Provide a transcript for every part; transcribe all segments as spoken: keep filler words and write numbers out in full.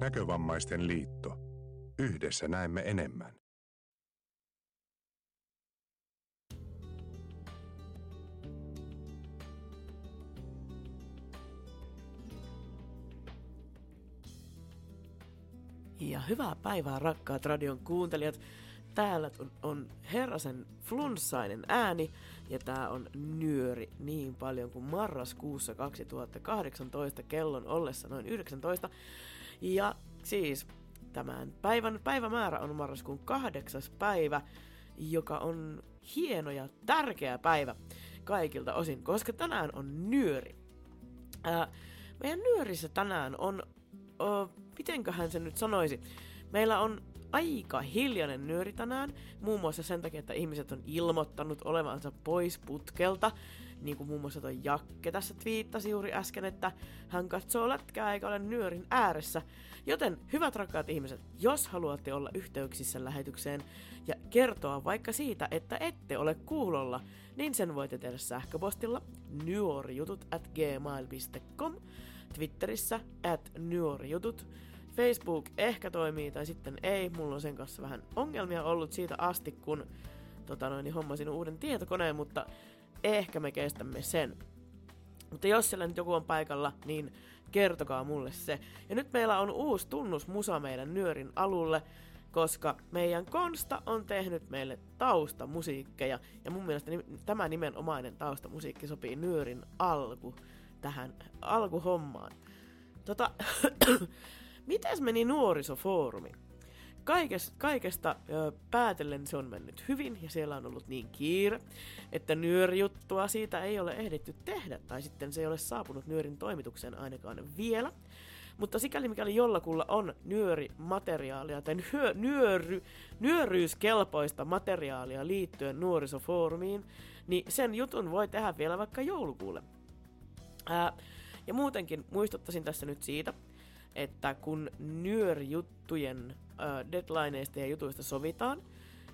Näkövammaisten liitto. Yhdessä näemme enemmän. Ja hyvää päivää, rakkaat radion kuuntelijat. Täällä on herrasen flunssainen ääni ja tää on nyöri niin paljon kuin marraskuussa kaksituhattakahdeksantoista kellon ollessa noin yhdeksäntoista. Ja siis tämän päivän päivämäärä on marraskuun kahdeksas päivä, joka on hieno ja tärkeä päivä kaikilta osin, koska tänään on nyöri. Ää, meidän nyörissä tänään on, o, mitenköhän se nyt sanoisi, meillä on aika hiljainen nyöri tänään, muun muassa sen takia, että ihmiset on ilmoittanut olevansa pois putkelta. Niin kuin muun muassa toi Jakke tässä twiittasi juuri äsken, että hän katsoo lätkää eikä ole nyörin ääressä. Joten hyvät rakkaat ihmiset, jos haluatte olla yhteyksissä lähetykseen ja kertoa vaikka siitä, että ette ole kuulolla, niin sen voitte tehdä sähköpostilla nuorijutut at gmail piste com, Twitterissä at nuorijutut. Facebook ehkä toimii tai sitten ei. Mulla on sen kanssa vähän ongelmia ollut siitä asti, kun tota noin, hommasin uuden tietokoneen, mutta ehkä me kestämme sen. Mutta jos siellä nyt joku on paikalla, niin kertokaa mulle se. Ja nyt meillä on uusi tunnusmusa meidän nyörin alulle, koska meidän Konsta on tehnyt meille taustamusiikkeja. Ja mun mielestä tämä nimenomainen taustamusiikki sopii nyörin alku tähän alkuhommaan. Tota... Mitäs meni nuorisofoorumi? Kaikesta, kaikesta ö, päätellen se on mennyt hyvin ja siellä on ollut niin kiire, että nyörijuttua siitä ei ole ehditty tehdä tai sitten se ei ole saapunut nyörin toimitukseen ainakaan vielä. Mutta sikäli mikäli jollakulla on nyörimateriaalia tai nyö, nyöry, nyöryyskelpoista materiaalia liittyen nuorisofoorumiin, niin sen jutun voi tehdä vielä vaikka joulukuulle. Ää, ja muutenkin muistuttaisin tässä nyt siitä, että kun nyörijuttujen äh, deadlineista ja jutuista sovitaan,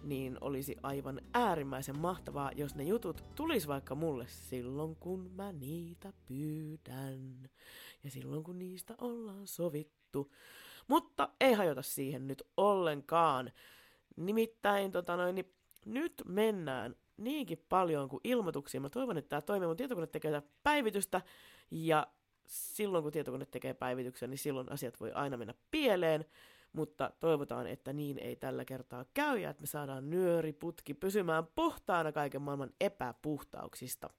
niin olisi aivan äärimmäisen mahtavaa, jos ne jutut tulis vaikka mulle silloin, kun mä niitä pyydän. Ja silloin, kun niistä ollaan sovittu. Mutta ei hajota siihen nyt ollenkaan. Nimittäin tota noin, niin nyt mennään niinkin paljon kuin ilmoituksia. Mä toivon, että tää toimii. Mun tietokone tekee tätä päivitystä ja silloin kun tietokone tekee päivityksen, niin silloin asiat voi aina mennä pieleen, mutta toivotaan, että niin ei tällä kertaa käy ja että me saadaan nyöriputki pysymään puhtaana kaiken maailman epäpuhtauksista.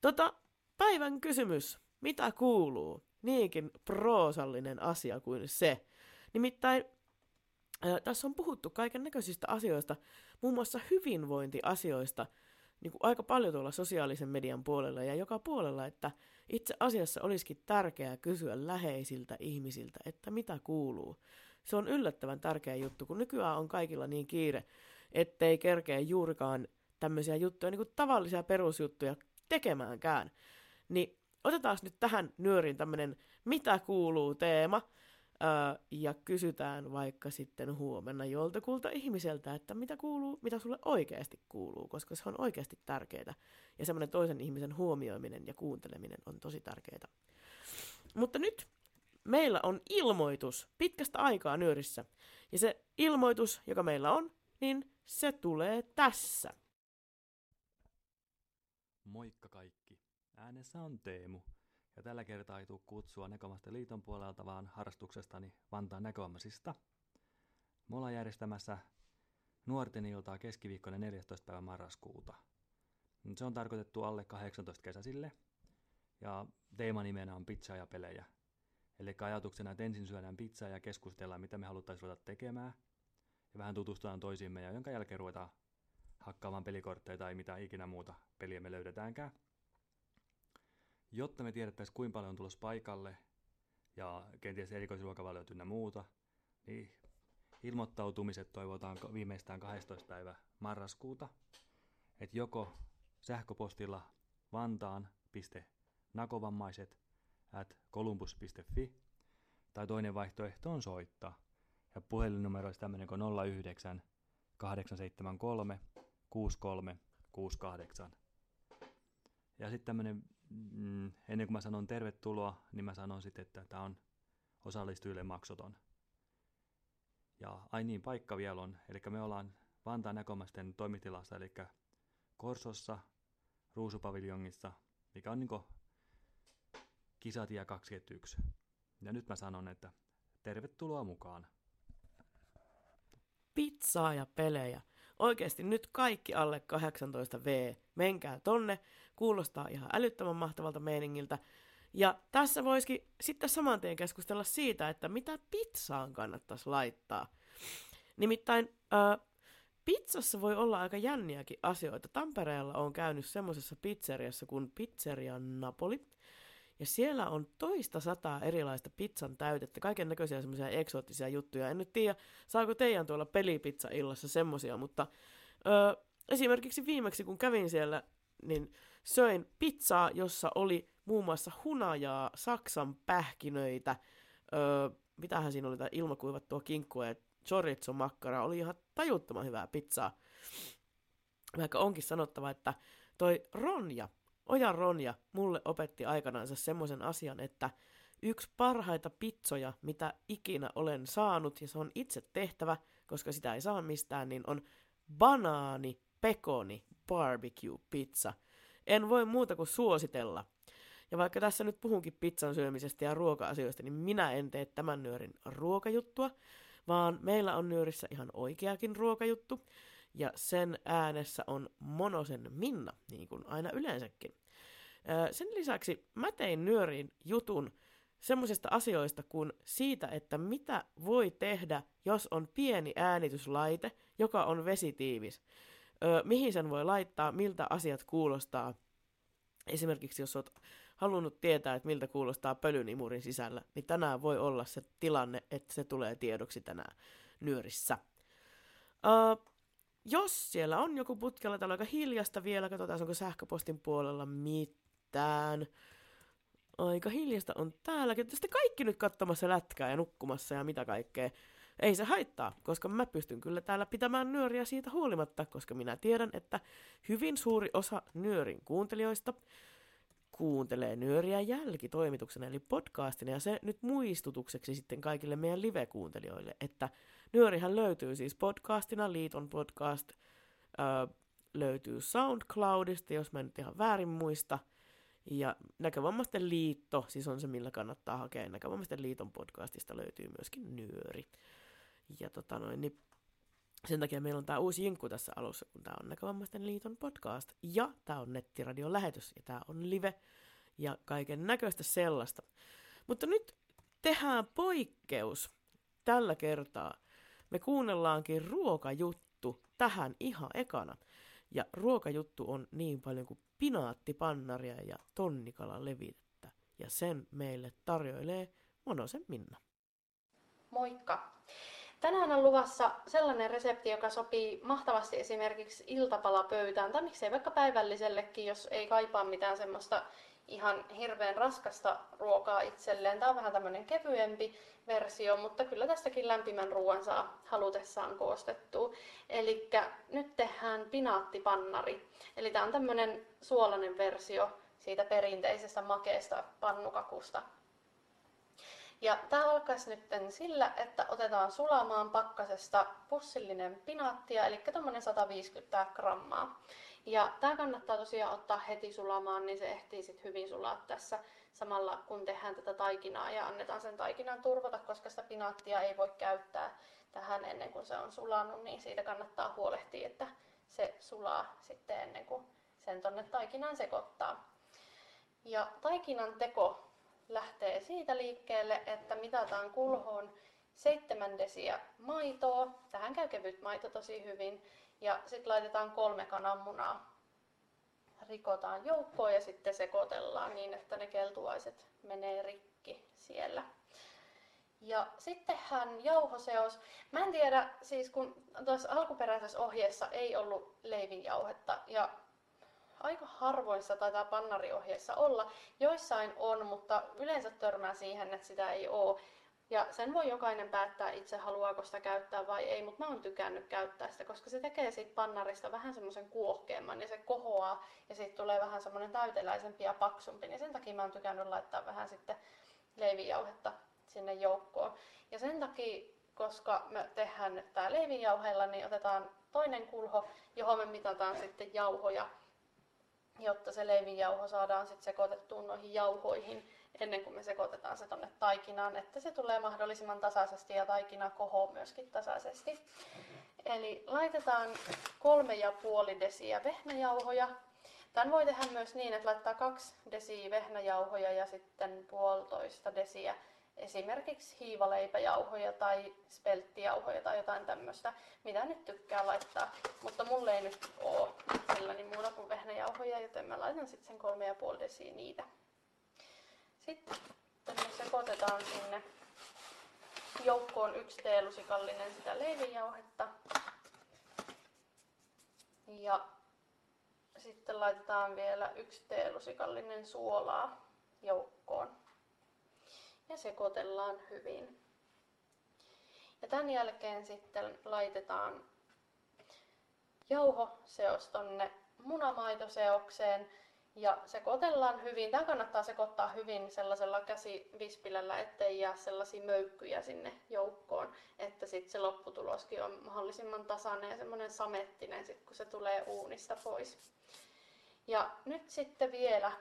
Tota, päivän kysymys, mitä kuuluu? Niinkin proosallinen asia kuin se. Nimittäin ää, tässä on puhuttu kaiken näköisistä asioista, muun muassa hyvinvointiasioista, niin kuin aika paljon tuolla sosiaalisen median puolella ja joka puolella, että itse asiassa olisikin tärkeää kysyä läheisiltä ihmisiltä, että mitä kuuluu. Se on yllättävän tärkeä juttu, kun nykyään on kaikilla niin kiire, ettei kerkeä juurikaan tämmöisiä juttuja, niin kuin tavallisia perusjuttuja tekemäänkään. Niin otetaan nyt tähän nyöriin tämmöinen mitä kuuluu teema öö, ja kysytään vaikka sitten huomenna joltakulta ihmiseltä, että mitä kuuluu, mitä sulle oikeasti kuuluu, koska se on oikeasti tärkeää. Ja semmoinen toisen ihmisen huomioiminen ja kuunteleminen on tosi tärkeää. Mutta nyt meillä on ilmoitus pitkästä aikaa nyörissä. Ja se ilmoitus, joka meillä on, niin se tulee tässä. Moikka kaikki. Äänessä on Teemu. Ja tällä kertaa ei tule kutsua Näkövammaisten liiton puolelta, vaan harrastuksestani Vantaan Nekomasista. Me ollaan järjestämässä nuorten iltaa keskiviikkona neljästoista päivä marraskuuta. Se on tarkoitettu alle kahdeksantoista-kesäisille ja teema nimenä on pizza ja pelejä. Eli ajatuksena, että ensin syödään pizzaa ja keskustellaan, mitä me haluttaisiin ruveta tekemään. Ja vähän tutustutaan toisiimme ja jonka jälkeen ruvetaan hakkaamaan pelikortteja tai mitä ikinä muuta peliä me löydetäänkään. Jotta me tiedettäisiin, kuinka paljon on tulossa paikalle ja kenties erikoisruokavalioita ynnä muuta, niin ilmoittautumiset toivotaan viimeistään kahdestoista päivä marraskuuta. Et joko sähköpostilla vantaan piste nakovammaiset at columbus piste fi tai toinen vaihtoehto on soittaa. Ja puhelinnumero olisi tämmöinen kuin nolla yhdeksän kahdeksan seitsemän kolme kuusi kolme kuusi kahdeksan. Ja sitten tämmöinen, mm, ennen kuin mä sanon tervetuloa, niin mä sanon sitten, että tämä on osallistujille maksuton. Ja ai niin, paikka vielä on, eli me ollaan Vantaan Nekomasten toimitilassa, eli Korsossa, Ruusupaviljongissa, mikä on niin kuin kisatie kaksikymmentäyksi. Ja nyt mä sanon, että tervetuloa mukaan. Pizzaa ja pelejä. Oikeasti nyt kaikki alle kahdeksantoista vuotiaat. Menkää tonne. Kuulostaa ihan älyttömän mahtavalta meiningiltä. Ja tässä voisikin sitten saman tien keskustella siitä, että mitä pizzaan kannattaisi laittaa. Nimittäin äh, pizzassa voi olla aika jänniäkin asioita. Tampereella on käynyt semmoisessa pizzeriassa kuin Pizzeria Napoli. Ja siellä on toista sataa erilaista pizzan täytettä, kaiken näköisiä semmoisia eksoottisia juttuja. En nyt tiedä, saako teidän tuolla pelipizza-illassa semmoisia, mutta ö, esimerkiksi viimeksi kun kävin siellä, niin söin pizzaa, jossa oli muun muassa hunajaa, saksan pähkinöitä, ö, mitähän siinä oli, tämä ilmakuivattua kinkkua ja chorizo-makkara, oli ihan tajuttoman hyvää pizzaa. Vaikka onkin sanottava, että toi Ronja, Ojan Ronja mulle opetti aikanaan semmoisen asian, että yksi parhaita pizzoja, mitä ikinä olen saanut, ja se on itse tehtävä, koska sitä ei saa mistään, niin on banaani, pekoni, barbecue pizza. En voi muuta kuin suositella. Ja vaikka tässä nyt puhunkin pizzan syömisestä ja ruoka-asioista, niin minä en tee tämän nyörin ruokajuttua, vaan meillä on nyörissä ihan oikeakin ruokajuttu. Ja sen äänessä on Monosen Minna, niin kuin aina yleensäkin. Sen lisäksi mä tein nyöriin jutun semmoisista asioista kuin siitä, että mitä voi tehdä, jos on pieni äänityslaite, joka on vesitiivis. Mihin sen voi laittaa, miltä asiat kuulostaa. Esimerkiksi jos oot halunnut tietää, että miltä kuulostaa pölynimurin sisällä, niin tänään voi olla se tilanne, että se tulee tiedoksi tänään nyörissä. Jos siellä on joku putkella, täällä on aika hiljasta vielä, katsotaan onko sähköpostin puolella mitään. Aika hiljasta on täälläkin, tästä kaikki nyt katsomassa lätkää ja nukkumassa ja mitä kaikkea. Ei se haittaa, koska mä pystyn kyllä täällä pitämään nyöriä siitä huolimatta, koska minä tiedän, että hyvin suuri osa nyörin kuuntelijoista kuuntelee nyöriä jälkitoimituksena, eli podcastina, ja se nyt muistutukseksi sitten kaikille meidän live-kuuntelijoille, että nyörihän löytyy siis podcastina, Liiton podcast öö, löytyy Soundcloudista, jos mä en nyt ihan väärin muista, ja Näkövammaisten liitto, siis on se, millä kannattaa hakea, Näkövammaisten liiton podcastista löytyy myöskin nyöri, ja tota noin, niin sen takia meillä on tää uusi jinkku tässä alussa, kun tää on Näkövammaisten liiton podcast, ja tää on nettiradion lähetys, ja tää on live, ja kaiken näköistä sellaista. Mutta nyt tehdään poikkeus tällä kertaa. Me kuunnellaankin ruokajuttu tähän ihan ekana, ja ruokajuttu on niin paljon kuin pinaattipannaria ja tonnikala levitettä, ja sen meille tarjoilee Monosen Minna. Moikka! Tänään on luvassa sellainen resepti, joka sopii mahtavasti esimerkiksi iltapalapöytään tai miksei vaikka päivällisellekin, jos ei kaipaa mitään semmoista ihan hirveän raskasta ruokaa itselleen. Tämä on vähän tämmöinen kevyempi versio, mutta kyllä tästäkin lämpimän ruoan saa halutessaan koostettua. Eli nyt tehdään pinaattipannari. Eli tämä on tämmöinen suolainen versio siitä perinteisestä makeasta pannukakusta. Ja tämä alkaisi nyt sillä, että otetaan sulamaan pakkasesta pussillinen pinaattia, eli tuommoinen sata viisikymmentä grammaa. Ja tämä kannattaa tosiaan ottaa heti sulamaan, niin se ehtii sitten hyvin sulaa tässä samalla, kun tehdään tätä taikinaa ja annetaan sen taikinan turvata, koska sitä pinaattia ei voi käyttää tähän ennen kuin se on sulanut, niin siitä kannattaa huolehtia, että se sulaa sitten ennen kuin sen tuonne taikinaan sekoittaa. Ja taikinan teko lähtee siitä liikkeelle, että mitataan kulhoon seitsemän desiä maitoa. Tähän käy kevyt maito tosi hyvin. Ja sitten laitetaan kolme kananmunaa. Rikotaan joukkoon ja sitten sekoitellaan niin, että ne keltuaiset menee rikki siellä. Ja sittenhän jauhoseos. Mä en tiedä, siis kun tuossa alkuperäisessä ohjeessa ei ollut leivinjauhetta. Ja aika harvoissa taitaa pannariohjeissa olla. Joissain on, mutta yleensä törmää siihen, että sitä ei ole. Ja sen voi jokainen päättää itse, haluaako sitä käyttää vai ei, mutta mä oon tykännyt käyttää sitä, koska se tekee siitä pannarista vähän semmoisen kuohkeamman ja se kohoaa ja siitä tulee vähän semmoinen täyteläisempi ja paksumpi. Niin sen takia mä oon tykännyt laittaa vähän sitten leivijauhetta sinne joukkoon. Ja sen takia, koska me tehdään tää leivinjauheilla, niin otetaan toinen kulho, johon me mitataan sitten jauhoja, jotta se leivinjauho saadaan sitten sekoitettua noihin jauhoihin ennen kuin me sekoitetaan se tonne taikinaan, että se tulee mahdollisimman tasaisesti ja taikina kohoo myöskin tasaisesti. Eli laitetaan kolme ja puoli desiä vehnäjauhoja. Tämän voi tehdä myös niin, että laittaa kaksi desiä vehnäjauhoja ja sitten puolitoista desiä esimerkiksi hiivaleipäjauhoja tai spelttijauhoja tai jotain tämmöistä, mitä nyt tykkää laittaa. Mutta mulle ei nyt ole sillä niin muuta kuin vehnäjauhoja, joten mä laitan sitten sen kolme ja puoli desiä niitä. Sitten me sekoitetaan sinne joukkoon yksi teelusikallinen sitä leivinjauhetta. Ja sitten laitetaan vielä yksi teelusikallinen suolaa joukkoon. Ja sekoitellaan hyvin. Ja tämän jälkeen sitten laitetaan jauhoseos tonne munamaitoseokseen. Ja sekoitellaan hyvin. Tämä kannattaa sekoittaa hyvin sellaisella käsivispilällä, ettei jää sellaisia möykkyjä sinne joukkoon, että sitten se lopputuloskin on mahdollisimman tasainen ja semmoinen samettinen, sit kun se tulee uunista pois. Ja nyt sitten vielä,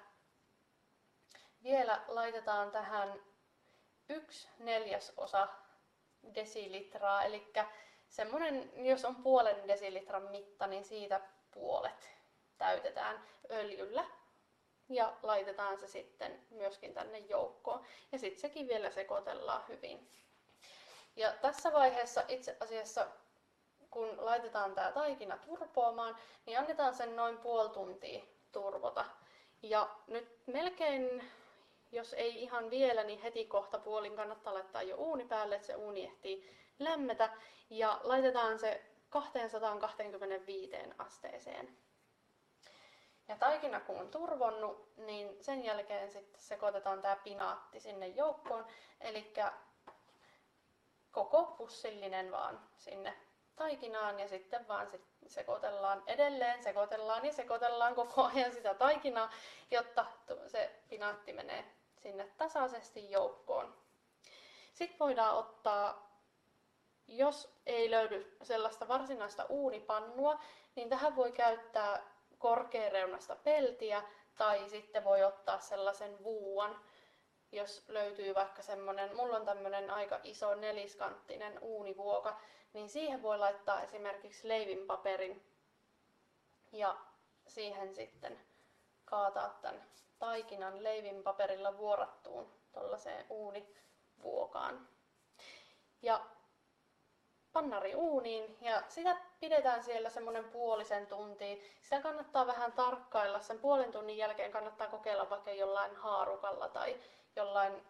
vielä laitetaan tähän yksi neljäsosa desilitraa, eli semmoinen, jos on puolen desilitran mitta, niin siitä puolet täytetään öljyllä. Ja laitetaan se sitten myöskin tänne joukkoon. Ja sitten sekin vielä sekoitellaan hyvin. Ja tässä vaiheessa itse asiassa, kun laitetaan tämä taikina turpoamaan, niin annetaan sen noin puoli tuntia turvota. Ja nyt melkein, jos ei ihan vielä, niin heti kohta puolin kannattaa laittaa jo uuni päälle, että se uuni ehtii lämmetä. Ja laitetaan se kaksisataakaksikymmentäviisi asteeseen. Ja taikina kun on turvonnut, niin sen jälkeen sitten sekoitetaan tämä pinaatti sinne joukkoon, eli koko pussillinen vaan sinne taikinaan ja sitten vaan sit sekoitellaan edelleen, sekoitellaan ja sekoitellaan koko ajan sitä taikinaa, jotta se pinaatti menee sinne tasaisesti joukkoon. Sitten voidaan ottaa, jos ei löydy sellaista varsinaista uunipannua, niin tähän voi käyttää korkeareunasta peltiä tai sitten voi ottaa sellaisen vuuan, jos löytyy vaikka semmoinen, mulla on tämmöinen aika iso neliskanttinen uunivuoka, niin siihen voi laittaa esimerkiksi leivinpaperin ja siihen sitten kaataa tämän taikinan leivinpaperilla vuorattuun tuollaiseen uunivuokaan. Ja pannari uuniin ja sitä pidetään siellä semmoinen puolisen tuntia. Sitä kannattaa vähän tarkkailla. Sen puolen tunnin jälkeen kannattaa kokeilla vaikka jollain haarukalla tai jollain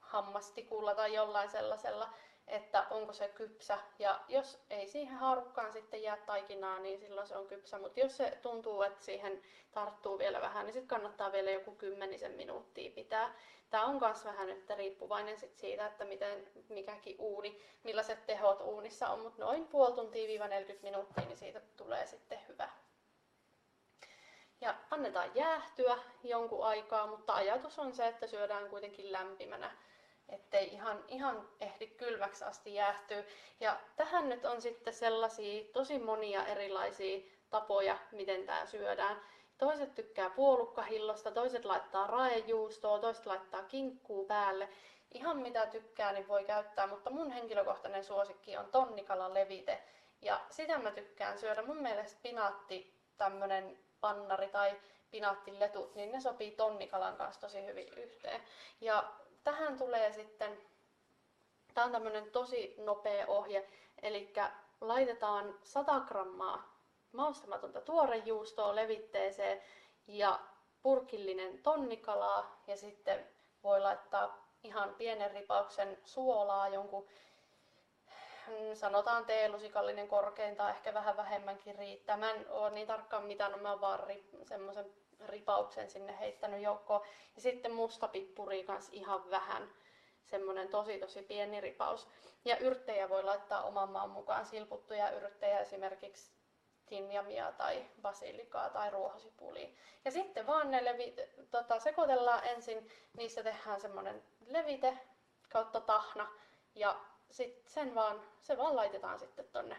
hammastikulla tai jollain sellaisella, että onko se kypsä. Ja jos ei siihen haarukkaan sitten jää taikinaa, niin silloin se on kypsä. Mutta jos se tuntuu, että siihen tarttuu vielä vähän, niin sitten kannattaa vielä joku kymmenisen minuuttia pitää. Tämä on myös vähän nyt riippuvainen sit siitä, että miten mikäkin uuni, millaiset tehot uunissa on, mutta noin puoli tuntia-neljäkymmentä minuuttia, niin siitä tulee sitten hyvä. Ja annetaan jäähtyä jonkun aikaa, mutta ajatus on se, että syödään kuitenkin lämpimänä, ettei ihan, ihan ehdi kylmäksi asti jäähtyä. Ja tähän nyt on sitten sellaisia tosi monia erilaisia tapoja, miten tämä syödään. Toiset tykkää puolukkahillosta, toiset laittaa raejuustoa, toiset laittaa kinkkuu päälle. Ihan mitä tykkää, niin voi käyttää, mutta mun henkilökohtainen suosikki on tonnikalalevite. Ja sitä mä tykkään syödä. Mun mielestä pinaatti, tämmönen pannari tai pinaattiletut, niin ne sopii tonnikalan kanssa tosi hyvin yhteen. Ja tähän tulee sitten, tää on tämmönen tosi nopea ohje, eli laitetaan sata grammaa maustamatonta tuorejuustoa levitteeseen ja purkillinen tonnikalaa ja sitten voi laittaa ihan pienen ripauksen suolaa, jonkun sanotaan teelusikallinen korkeintaan, ehkä vähän vähemmänkin riittää. Mä en oo niin tarkkaan mitannut, mä oon vaan semmoisen ripauksen sinne heittänyt joukkoon ja sitten mustapippuria kanssa ihan vähän. Semmoinen tosi tosi pieni ripaus ja yrttejä voi laittaa oman maan mukaan, silputtuja yrttejä esimerkiksi timjamia tai basilikaa tai ruohosipulia. Ja sitten vaan ne levi, tota, sekoitellaan ensin, niistä tehdään semmoinen levite, kautta tahna. Ja sit sen vaan, se vaan laitetaan sitten tonne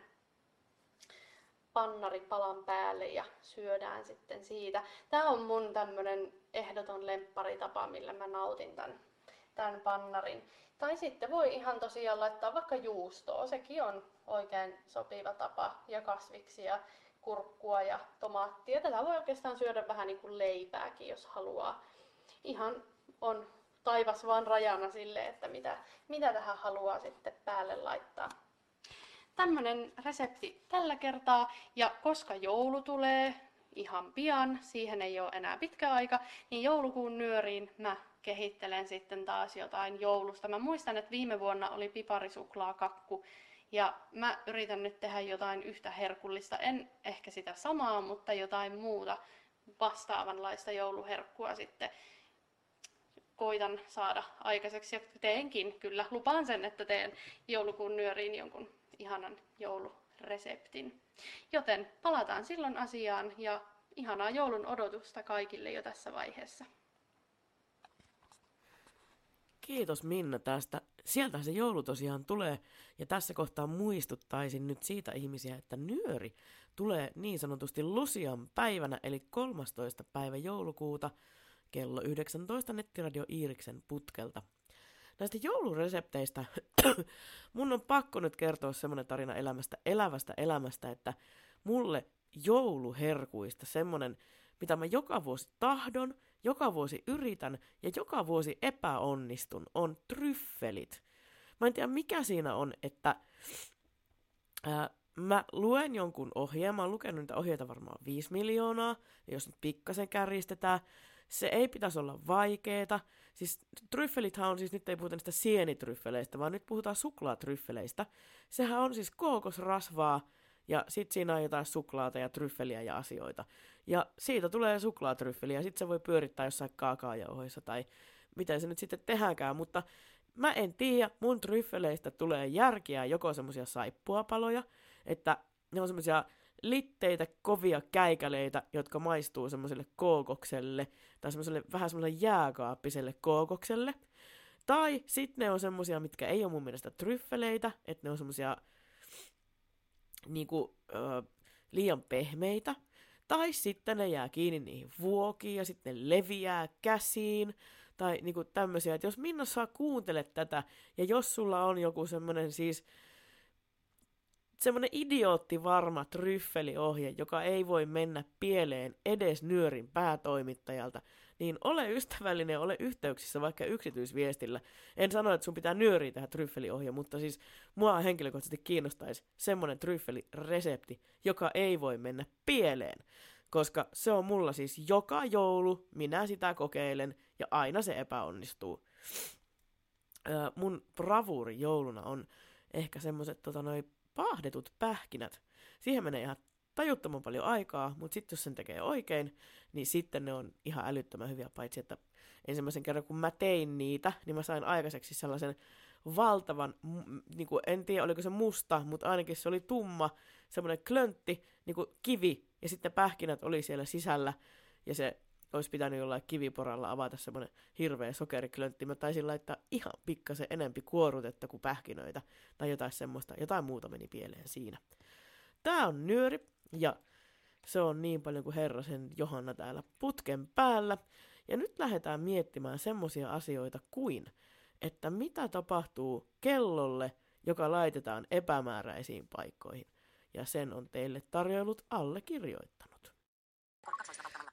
pannaripalan päälle ja syödään sitten siitä. Tää on mun tämmönen ehdoton lempparitapa, millä mä nautin tän, tän pannarin. Tai sitten voi ihan tosiaan laittaa vaikka juustoa, sekin on oikein sopiva tapa, ja kasviksia, kurkkua ja tomaattia. Tätä voi oikeastaan syödä vähän niin kuin leipääkin, jos haluaa. Ihan on taivas vaan rajana sille, että mitä, mitä tähän haluaa sitten päälle laittaa. Tämmönen resepti tällä kertaa, ja koska joulu tulee ihan pian, siihen ei ole enää pitkä aika, niin joulukuun nyöriin mä kehittelen sitten taas jotain joulusta. Mä muistan, että viime vuonna oli piparisuklaakakku, ja mä yritän nyt tehdä jotain yhtä herkullista, en ehkä sitä samaa, mutta jotain muuta vastaavanlaista jouluherkkua sitten koitan saada aikaiseksi, ja teenkin kyllä, lupaan sen, että teen joulukuun nyöriin jonkun ihanan joulureseptin. Joten palataan silloin asiaan, ja ihanaa joulun odotusta kaikille jo tässä vaiheessa. Kiitos Minna tästä. Sieltä se joulu tosiaan tulee, ja tässä kohtaa muistuttaisin nyt siitä ihmisiä, että nyöri tulee niin sanotusti Lucian päivänä, eli kolmastoista päivä joulukuuta kello yhdeksäntoista Nettiradio Iiriksen putkelta. Näistä jouluresepteistä mun on pakko nyt kertoa semmoinen tarina elämästä, elävästä elämästä, että mulle jouluherkuista semmoinen, mitä mä joka vuosi tahdon, joka vuosi yritän ja joka vuosi epäonnistun, on tryffelit. Mä en tiedä mikä siinä on, että ää, mä luen jonkun ohjeen, mä oon lukenut niitä ohjeita varmaan viisi miljoonaa, jos nyt pikkasen kärjistetään. Se ei pitäisi olla vaikeeta. Siis tryffelithan on, siis nyt ei puhuta niistä sienitryffeleistä, vaan nyt puhutaan suklaatryffeleistä. Sehän on siis kookosrasvaa, ja sit siinä on jotain suklaata ja tryffeliä ja asioita. Ja siitä tulee suklaatryffeli, ja sit se voi pyörittää jossain kaakaojauhoissa, tai miten se nyt sitten tehdäänkään. Mutta mä en tiedä, mun tryffeleistä tulee järkiä joko semmosia saippuapaloja, että ne on semmosia litteitä, kovia käikäleitä, jotka maistuu semmoiselle kookokselle tai semmoiselle vähän semmoiselle jääkaappiselle kookokselle. Tai sitten ne on semmoisia, mitkä ei ole mun mielestä tryffeleitä, että ne on semmoisia niinku, ö, liian pehmeitä. Tai sitten ne jää kiinni niihin vuokiin ja sitten ne leviää käsiin tai niinku tämmöisiä. Että jos Minna saa kuuntele tätä ja jos sulla on joku semmoinen siis semmoinen idiootti varma tryffeliohje, joka ei voi mennä pieleen edes nyörin päätoimittajalta, niin ole ystävällinen, ole yhteyksissä vaikka yksityisviestillä. En sano, että sun pitää nyöriä tähän tryffeliohje, mutta siis mua henkilökohtaisesti kiinnostaisi semmoinen tryffeliresepti, joka ei voi mennä pieleen, koska se on mulla siis joka joulu, minä sitä kokeilen ja aina se epäonnistuu. Äh, mun bravuuri jouluna on ehkä semmoiset tota noin paahdetut pähkinät. Siihen menee ihan tajuttoman paljon aikaa, mutta sitten jos sen tekee oikein, niin sitten ne on ihan älyttömän hyviä, paitsi että ensimmäisen kerran kun mä tein niitä, niin mä sain aikaiseksi sellaisen valtavan, niin kuin, en tiedä oliko se musta, mutta ainakin se oli tumma, semmoinen klöntti, niin kuin kivi, ja sitten pähkinät oli siellä sisällä, ja se olisi pitänyt jollain kiviporalla avata semmoinen hirveä sokeriklöntti. Mä taisin laittaa ihan pikkasen enempi kuorutetta kuin pähkinöitä tai jotain semmoista. Jotain muuta meni pieleen siinä. Tää on nyöri ja se on niin paljon kuin herrasen Johanna täällä putken päällä. Ja nyt lähdetään miettimään semmoisia asioita kuin, että mitä tapahtuu kellolle, joka laitetaan epämääräisiin paikkoihin. Ja sen on teille tarjoilut allekirjoittanut.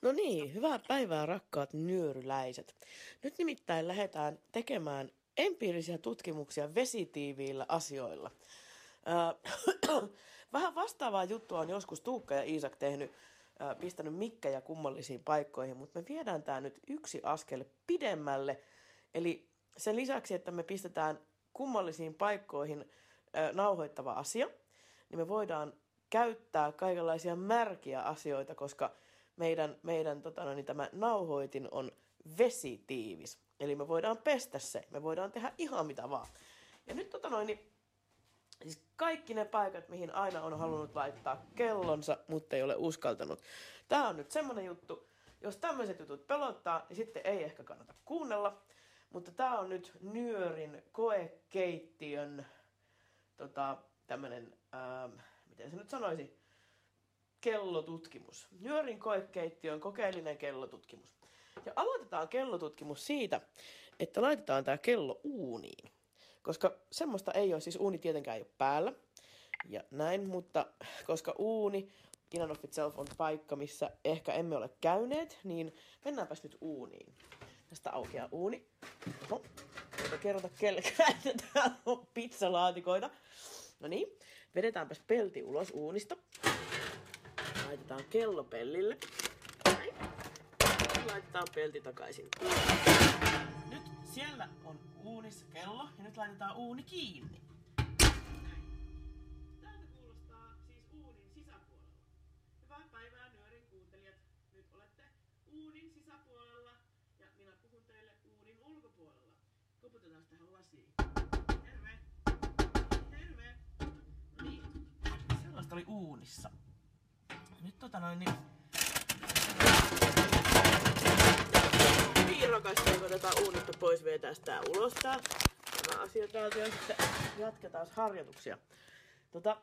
No niin, hyvää päivää rakkaat nyöryläiset. Nyt nimittäin lähdetään tekemään empiirisiä tutkimuksia vesitiiviillä asioilla. Öö, Vähän vastaavaa juttua on joskus Tuukka ja Iisak tehnyt, öö, pistänyt mikkejä kummallisiin paikkoihin, mutta me viedään tämä nyt yksi askel pidemmälle. Eli sen lisäksi, että me pistetään kummallisiin paikkoihin öö, nauhoittava asia, niin me voidaan käyttää kaikenlaisia märkiä asioita, koska Meidän, meidän tota, no, niin tämä nauhoitin on vesitiivis, eli me voidaan pestä se, me voidaan tehdä ihan mitä vaan. Ja nyt tota, no, niin, siis kaikki ne paikat, mihin aina on halunnut laittaa kellonsa, mutta ei ole uskaltanut. Tämä on nyt semmoinen juttu, jos tämmöiset jutut pelottaa, niin sitten ei ehkä kannata kuunnella. Mutta tää on nyt nyörin koekeittiön tota, tämmönen, ää, miten se nyt sanoisi, kellotutkimus. Nyörin koekeittiön kokeellinen kellotutkimus. Ja aloitetaan kellotutkimus siitä, että laitetaan tää kello uuniin. Koska semmoista ei ole, siis uuni tietenkään ei ole päällä. Ja näin, mutta koska uuni in and of itself on paikka, missä ehkä emme ole käyneet, niin mennäänpäs nyt uuniin. Tästä aukeaa uuni. No, ei kerrota kellekään, että täällä on pizzalaatikoita. No niin, vedetäänpäs pelti ulos uunista. Laitetaan kello pellille. Laitetaan pelti takaisin. Nyt siellä on uunissa kello ja nyt laitetaan uuni kiinni. Koputetaan tähän lasiin. Terve! Terve! No niin. Sellaista oli uunissa. Nyt tota noin niin... Piirrokasta ei oteta uunista pois, vetää tää ulos tää. Tämä asia täältä ja sitten jatketaan harjoituksia. Tota,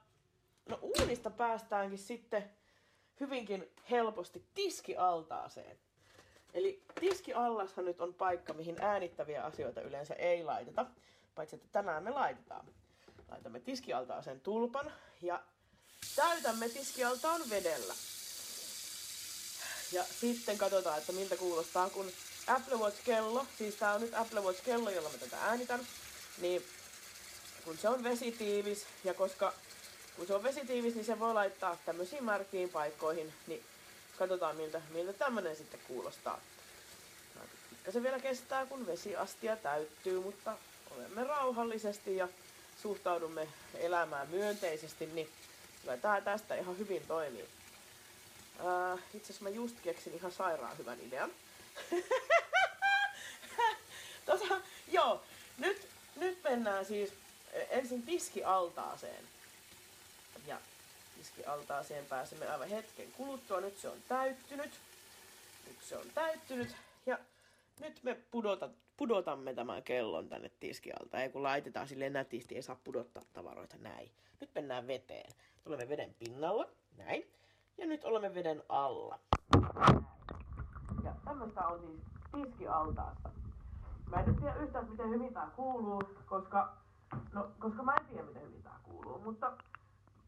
no uunista päästäänkin sitten hyvinkin helposti tiskialtaaseen. Eli tiskiallashan nyt on paikka, mihin äänittäviä asioita yleensä ei laiteta, paitsi että tänään me laitetaan. Laitamme tiskialtaaseen tulpan ja täytämme tiskialtaan vedellä. Ja sitten katsotaan, että miltä kuulostaa, kun Apple Watch-kello, siis tää on nyt Apple Watch-kello, jolla mä tätä äänitän, niin kun se on vesitiivis ja koska kun se on vesitiivis, niin se voi laittaa tämmöisiin märkiin paikkoihin, niin katsotaan miltä, miltä tämmönen sitten kuulostaa. Se vielä kestää, kun vesiastia täyttyy, mutta olemme rauhallisesti ja suhtaudumme elämään myönteisesti, niin kyllä tää tästä ihan hyvin toimii. Äh, itse asiassa mä just keksin ihan sairaan hyvän idean. tota, joo, nyt, nyt mennään siis ensin tiskialtaaseen. Ja tiskialtaaseen pääsemme aivan hetken kuluttua. Nyt se on täyttynyt. Nyt se on täyttynyt. Ja nyt me pudota, pudotamme tämän kellon tänne tiskialta. Ei kun laitetaan silleen nätisti, ei saa pudottaa tavaroita näin. Nyt mennään veteen. Olemme veden pinnalla. Näin. Ja nyt olemme veden alla. Ja tämmöistä on siis tiskialtaasta. Mä en nyt tiedä yhtään miten hyvin tää kuuluu, koska... No, koska mä en tiedä miten hyvin tää kuuluu, mutta...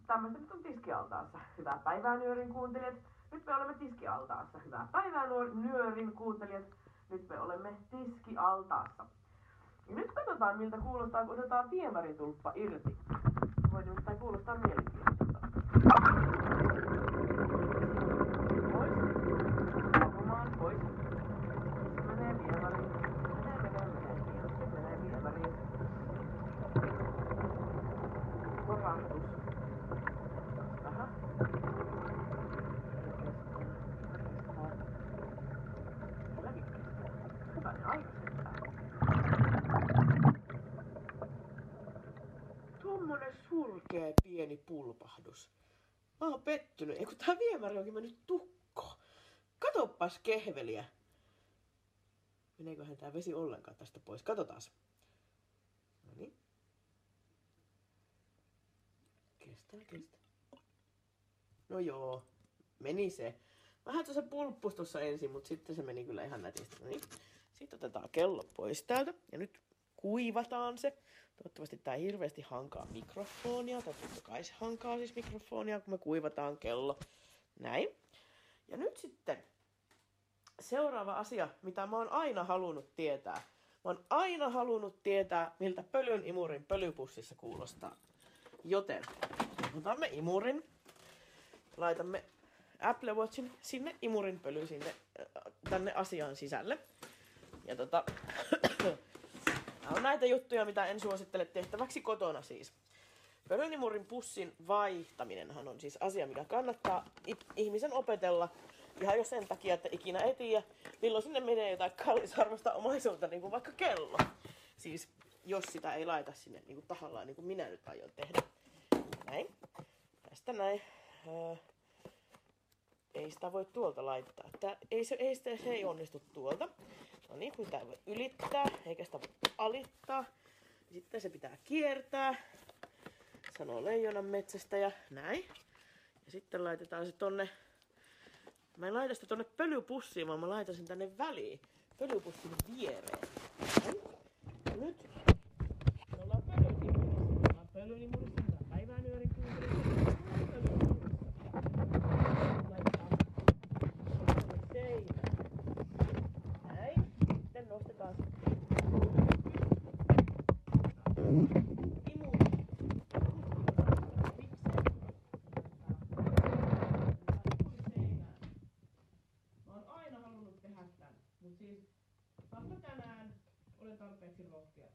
Tämmöistä nyt on tiskialtaassa. Hyvää päivää nyörin kuuntelijat. Nyt me olemme tiskialtaassa. Hyvää päivää nyörin kuuntelijat. Nyt me olemme tiskialtaassa. Ja nyt katsotaan miltä kuulostaa, kun otetaan viemäritulppa irti. Voi nimittäin kuulostaa mielenkiintoista. Pois. Kaupumaan pois. Menee viemäriin. Menee, menee, menee. Sitten menee viemäriin. Korahtus. Tuommoinen surkea pieni pulpahdus. Mä oon pettynyt. Eiku tää viemäri onkin mennyt tukkoon. Katoppas kehveliä. Meneeköhän tää vesi ollenkaan tästä pois? Katotaas. Noniin. Kestää, kestää. No joo, meni se. Vähän tuossa pulppus tuossa ensin, mutta sitten se meni kyllä ihan nätisti. Niin. Sitten otetaan kello pois täältä ja nyt kuivataan se. Toivottavasti tää hirveästi hankaa mikrofonia, tai totta kai se hankaa siis mikrofonia, kun me kuivataan kello. Näin. Ja nyt sitten seuraava asia, mitä mä oon aina halunnut tietää. Mä oon aina halunnut tietää, miltä pölyn imurin pölypussissa kuulostaa. Joten otamme imurin, laitamme Apple Watchin sinne imurin pöly sinne, tänne asiaan sisälle. Ja tota, nämä on näitä juttuja, mitä en suosittele tehtäväksi kotona siis. Pölynimurin pussin vaihtaminenhan on siis asia, mikä kannattaa ihmisen opetella. Ihan jo sen takia, että ikinä ei tiedä, milloin sinne menee jotain kallisarvoista omaisuutta, niin kuin vaikka kello. Siis jos sitä ei laita sinne niin kuin tahallaan, niin kuin minä nyt aion tehdä. Näin. Tästä näin. Öö. Ei sitä voi tuolta laittaa. Tää, ei, se, ei, se, se ei onnistu tuolta. No niin, kun tää voi ylittää, eikä sitä voi alittaa. Sitten se pitää kiertää, sanoo leijonan metsästä ja näin. Ja sitten laitetaan se tonne, mä en laita sitä tonne pölypussiin, vaan mä laitan sen tänne väliin, pölypussin viereen. Ja nyt me ollaan pölynimurissa, me ollaan pölynimurissa, me ollaan päivään yörin kuuntelissa, nostetaan imuun mikseen. Mä oon aina halunnut tehdä tän, mut siis vaikka tänään olen tarpeeksi rohkea.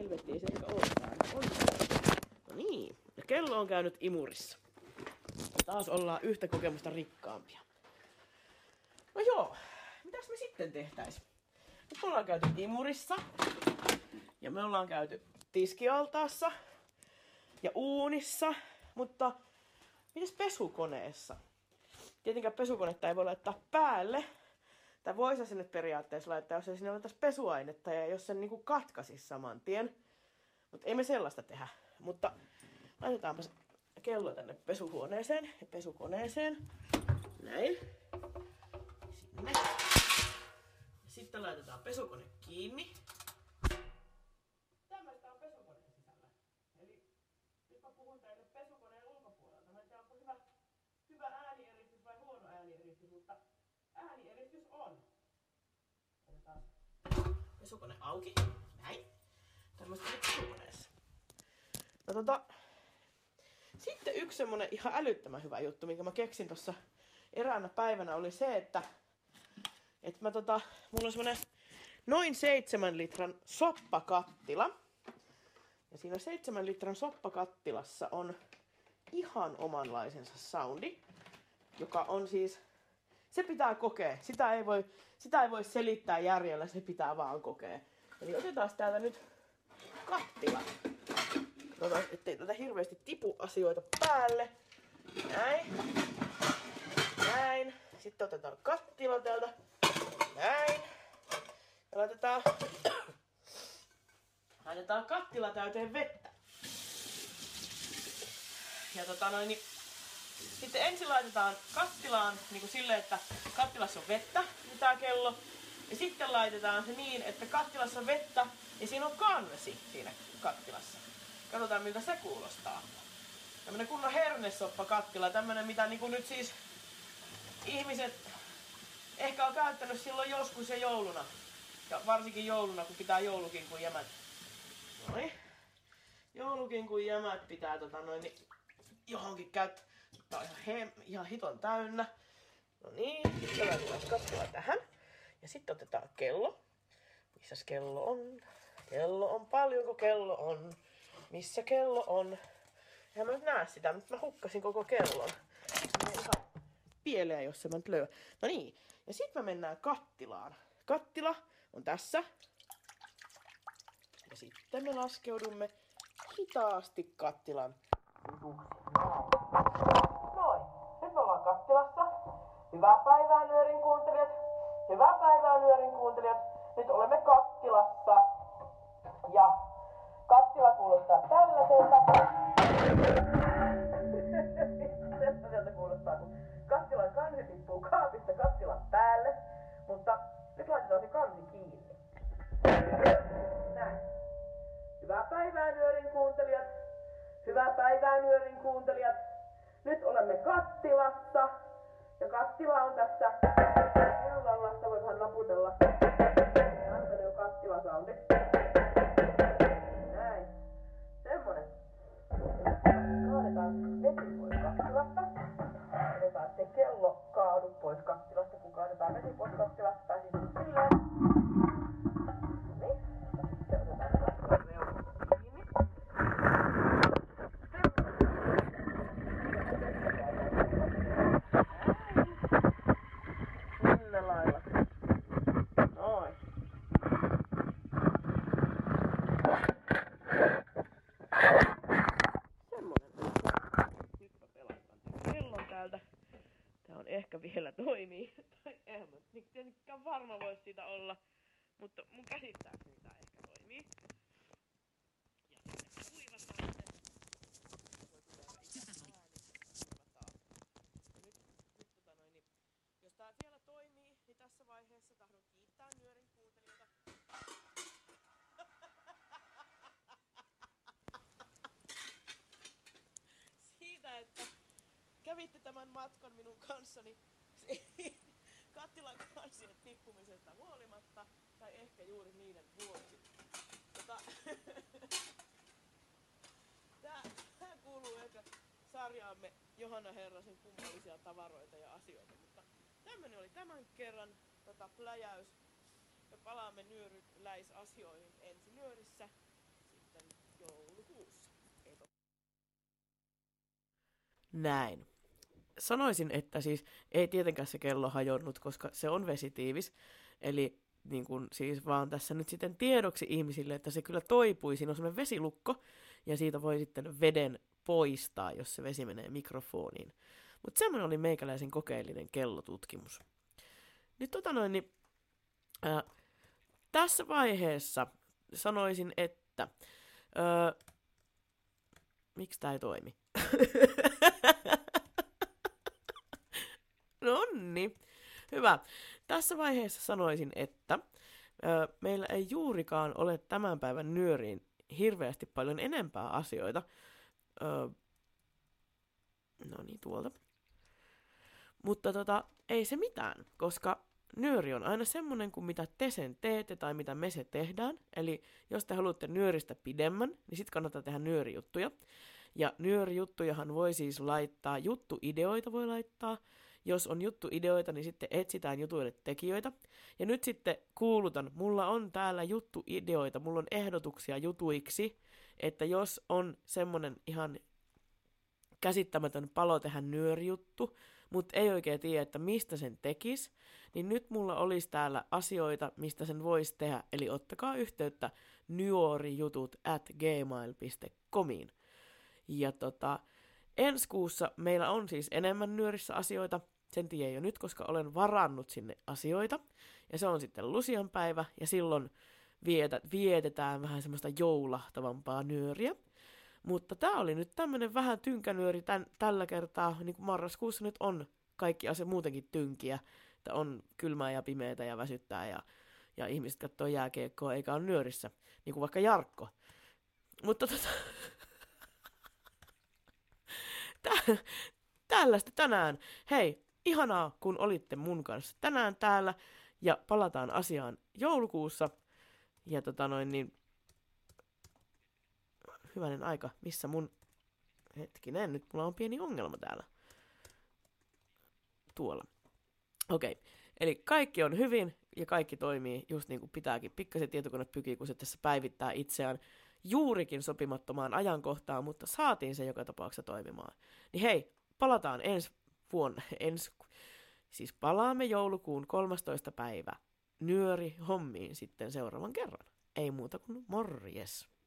Helvetti ei se ehkä olekaan. No niin, ja kello on käynyt imurissa. Taas ollaan yhtä kokemusta rikkaampia. No joo, mitäs me sitten tehtäis? Nyt me ollaan käyty imurissa. Ja me ollaan käyty tiskialtaassa. Ja uunissa. Mutta mitäs pesukoneessa? Tietenkään pesukonetta ei voi laittaa päälle. Tai voisi sinne periaatteessa laittaa, jos ei sinne laitaisi pesuainetta ja jos sen niinku katkaisisi saman tien. Mutta ei me sellaista tehdä. Mutta laitetaanpa se kello tänne pesuhuoneeseen ja pesukoneeseen. Näin. Sinne. Ja sitten laitetaan pesukone kiinni. Tämmöistä on pesukoneen sisällä. Eli nyt mä puhun teille pesukoneen ulkopuolelta. Mä en tiedä, onko hyvä, hyvä äänieristys vai huono äänieristys, mutta äänieristys on. Otetaan pesukone auki. Näin. Tämmöistä pesukoneessa. No tota, sitten yksi semmonen ihan älyttömän hyvä juttu, minkä mä keksin tossa eräänä päivänä oli se, että et mä tota, mulla on semmonen noin seitsemän litran soppakattila. Ja siinä seitsemän litran soppakattilassa on ihan omanlaisensa soundi, joka on siis se pitää kokea. Sitä ei voi, sitä ei voi selittää järjellä, se pitää vaan kokea. Eli otetaan täältä nyt kattila. Katsotaan, ettei tätä hirveästi tipu asioita päälle. Näin. Näin. Sitten otetaan kattila täältä. Näin. Ja laitetaan, laitetaan kattila täyteen vettä. Ja tota noin niin. Sitten ensin laitetaan kattilaan niin kuin silleen, että kattilassa on vettä, niin tää kello. Ja sitten laitetaan se niin, että kattilassa on vettä ja siinä on kansi siinä kattilassa. Katsotaan miltä se kuulostaa. Tämmönen kunnon hernesoppa-kattila, tämmönen mitä niin kuin nyt siis ihmiset ehkä on käyttänyt silloin joskus ja jouluna. Ja varsinkin jouluna, kun pitää joulukinkun jämät. Noin. Joulukinkun jämät pitää tota noin niin johonkin käyttää. Tää on ihan, he, ihan hiton täynnä. No niin, sitten laitetaan kattila tähän. Ja sitten otetaan kello. Missäs kello on? Kello on, paljonko kello on? Missä kello on? Eihän mä nyt näe sitä, mutta mä hukkasin koko kellon. Se menee ihan pieleen, jos se mä nyt löydä. No niin, ja sitten me mennään kattilaan. Kattila on tässä. Ja sitten me laskeudumme hitaasti kattilan. Noin. Nyt me ollaan kattilassa. Hyvää päivää nyörin kuuntelijat. Hyvää päivää nyörin kuuntelijat. Nyt olemme kattilassa. Ja kattila kuulostaa tällaiselta. Sellaiselta kuulostaa, kun kattilan kansi tippuu. tippuu kaapista kattilan päälle, mutta nyt laitetaan se kansi kiinni. Näin. Hyvää päivää, nyörin kuuntelijat. Hyvää päivää, nyörin kuuntelijat. Nyt olemme kattilassa. Ja kattila on tässä. Illalla sitä voi vähän naputella. Tämmönen on kattilasaundi. Näin. Semmonen. Kaadetaan vesi pois kattilasta. Otetaan se kello kaadu pois kattilasta, kun kaadetaan vesi pois kattilasta. Tai siis silleen. Niin. Sitten otetaan kattilan reunasta kiinni. Sillä lailla. Noin. Ehkä vielä toimii. Tai en mä tietenkään varma voi siitä olla. Mutta mun käsittääkseni tää ehkä toimii. Ja sitten kuivataan se. Nyt, nyt tota noin, niin jos tää vielä toimii, niin tässä vaiheessa tahdon kiittää nyörin kuuntelijoita. Siitä, että kävitte tämän matkan minun kanssani kattilan kansien tippumisesta huolimatta, tai ehkä juuri niiden vuoksi. Tota, Tää, tää kuuluu ehkä sarjaamme Johanna Herrasen kummallisia tavaroita ja asioita, mutta tämmönen oli tämän kerran tota, pläjäys. Ja palaamme nyöryläisasioihin ensi nyörissä sitten joulukuussa. Eto. Näin. Sanoisin, että siis ei tietenkään se kello hajonnut, koska se on vesitiivis. Eli niin kun, siis vaan tässä nyt sitten tiedoksi ihmisille, että se kyllä toipui. Siinä on semmoinen vesilukko, ja siitä voi sitten veden poistaa, jos se vesi menee mikrofoniin. Mutta semmoinen oli meikäläisen kokeellinen kellotutkimus. Nyt tota noin, niin, ää, tässä vaiheessa sanoisin, että... Ää, miksi tää ei toimi? Nonni. Hyvä. Tässä vaiheessa sanoisin, että ö, meillä ei juurikaan ole tämän päivän nyöriin hirveästi paljon enempää asioita. No niin, tuolta. Mutta tota, ei se mitään, koska nyöri on aina semmoinen kuin mitä te sen teette tai mitä me se tehdään. Eli jos te haluatte nyöristä pidemmän, niin sit kannattaa tehdä nyörijuttuja. Ja nyörijuttujahan voi siis laittaa, juttuideoita voi laittaa. Jos on juttuideoita, niin sitten etsitään jutuille tekijöitä. Ja nyt sitten kuulutan, mulla on täällä juttuideoita, mulla on ehdotuksia jutuiksi, että jos on semmonen ihan käsittämätön palo tehdä nyörijuttu, mutta ei oikein tiedä, että mistä sen tekisi, niin nyt mulla olisi täällä asioita, mistä sen voisi tehdä. Eli ottakaa yhteyttä nyörijutut at gmail.comiin. Ja tota, ensi kuussa meillä on siis enemmän nyörissä asioita. Sen tiedän jo nyt, koska olen varannut sinne asioita. Ja se on sitten Lucian päivä, ja silloin vietä, vietetään vähän semmoista joulahtavampaa nyöriä. Mutta tää oli nyt tämmönen vähän tynkänyöri tän, tällä kertaa, niin kuin marraskuussa nyt on kaikki asia muutenkin tynkiä. Että on kylmää ja pimeätä ja väsyttää, ja, ja ihmiset katsoo jääkiekkoa eikä ole nyörissä. Niin kuin vaikka Jarkko. Mutta tota... Tä- tällaista tänään. Hei, ihanaa, kun olitte mun kanssa tänään täällä. Ja palataan asiaan joulukuussa. Ja tota noin niin... Hyvänen aika, missä mun... Hetkinen, nyt mulla on pieni ongelma täällä. Tuolla. Okei. Eli kaikki on hyvin ja kaikki toimii just niin kuin pitääkin. Pikkasen tietokone pykii, kun se tässä päivittää itseään. Juurikin sopimattomaan ajankohtaan, mutta saatiin se joka tapauksessa toimimaan. Niin hei, palataan ensi vuonna, ensi, siis palaamme joulukuun kolmastoista päivä nyöri hommiin sitten seuraavan kerran. Ei muuta kuin morjes.